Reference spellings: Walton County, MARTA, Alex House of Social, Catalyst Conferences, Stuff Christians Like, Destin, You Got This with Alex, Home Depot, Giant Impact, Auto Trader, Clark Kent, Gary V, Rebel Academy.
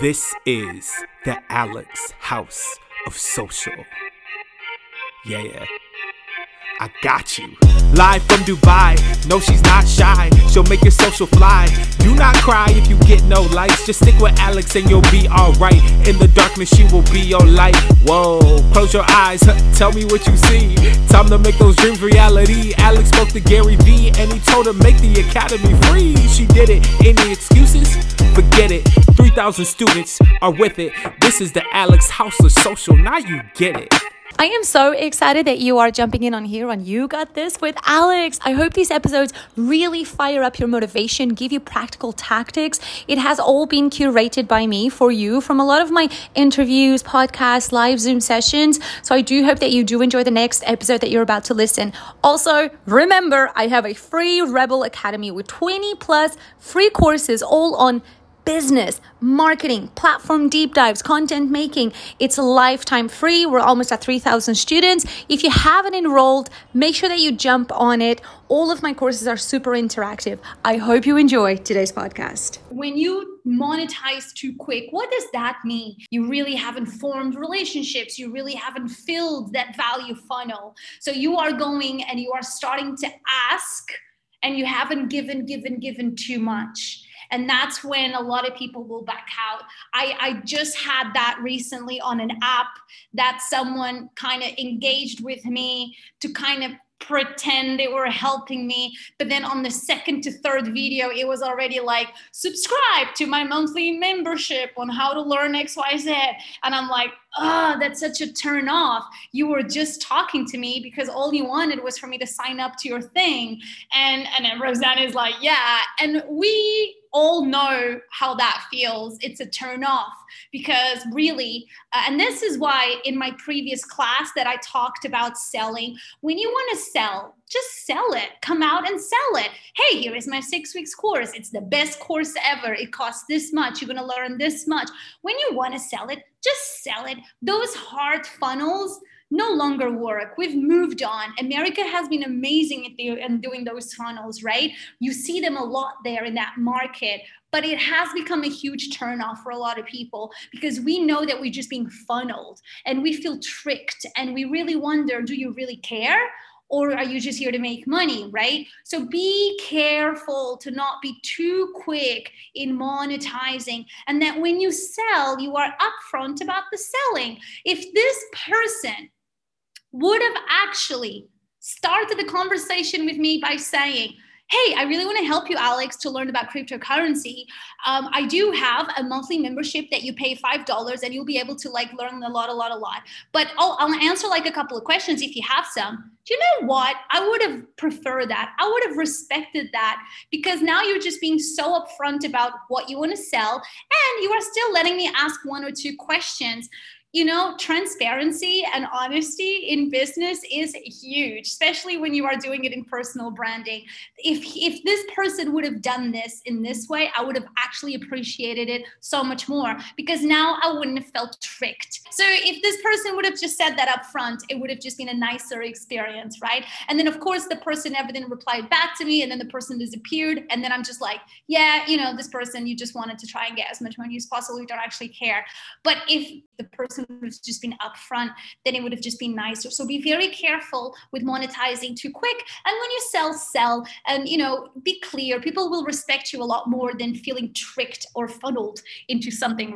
This is the Alex House of Social. Yeah, I got you. Live from Dubai, no she's not shy, she'll make your social fly. Do not cry if you get no likes, just stick with Alex and you'll be alright. In the darkness she will be your light. Whoa, close your eyes, tell me what you see. Time to make those dreams reality. Alex spoke to Gary V and he told her make the academy free. She did it, any excuses? Forget it, 3,000 students are with it. This is the Alex House of Social, now you get it. I am so excited that you are jumping in on here on You Got This with Alex. I hope these episodes really fire up your motivation, give you practical tactics. It has all been curated by me for you from a lot of my interviews, podcasts, live Zoom sessions. So I do hope that you do enjoy the next episode that you're about to listen. Also, remember, I have a free Rebel Academy with 20 plus free courses all on business, marketing, platform deep dives, content making. It's lifetime free. We're almost at 3,000 students. If you haven't enrolled, make sure that you jump on it. All of my courses are super interactive. I hope you enjoy today's podcast. When you monetize too quick, what does that mean? You really haven't formed relationships. You really haven't filled that value funnel. So you are going and you are starting to ask and you haven't given too much. And that's when a lot of people will back out. I just had that recently on an app that someone kind of engaged with me to kind of pretend they were helping me. But then on the second to third video, it was already like, subscribe to my monthly membership on how to learn XYZ. And I'm like, oh, that's such a turn off. You were just talking to me because all you wanted was for me to sign up to your thing. And then Rosanna is like, yeah. And we all know how that feels. It's a turn off because really, and this is why in my previous class that I talked about selling, when you want to sell, just sell it, come out and sell it. Hey, here is my 6 weeks course. It's the best course ever. It costs this much. You're going to learn this much. When you want to sell it, just sell it. Those hard funnels no longer work. We've moved on. America has been amazing at doing those funnels, right? You see them a lot there in that market, but it has become a huge turnoff for a lot of people because we know that we're just being funneled and we feel tricked and we really wonder, do you really care? Or are you just here to make money, right? So be careful to not be too quick in monetizing. And that when you sell, you are upfront about the selling. If this person would have actually started the conversation with me by saying, hey, I really want to help you, Alex, to learn about cryptocurrency. I do have a monthly membership that you pay $5 and you'll be able to like learn a lot. But I'll answer like a couple of questions if you have some. Do you know what? I would have preferred that. I would have respected that because now you're just being so upfront about what you want to sell and you are still letting me ask one or two questions. You know, transparency and honesty in business is huge, especially when you are doing it in personal branding. If this person would have done this in this way, I would have actually appreciated it so much more because now I wouldn't have felt tricked. So if this person would have just said that up front, it would have just been a nicer experience, right? And then of course the person never then replied back to me and then the person disappeared. And then I'm just like, yeah, you know, this person, you just wanted to try and get as much money as possible. You don't actually care. But if the person would have just been upfront, then it would have just been nicer. So be very careful with monetizing too quick. And when you sell, and you know, be clear. People will respect you a lot more than feeling tricked or funneled into something.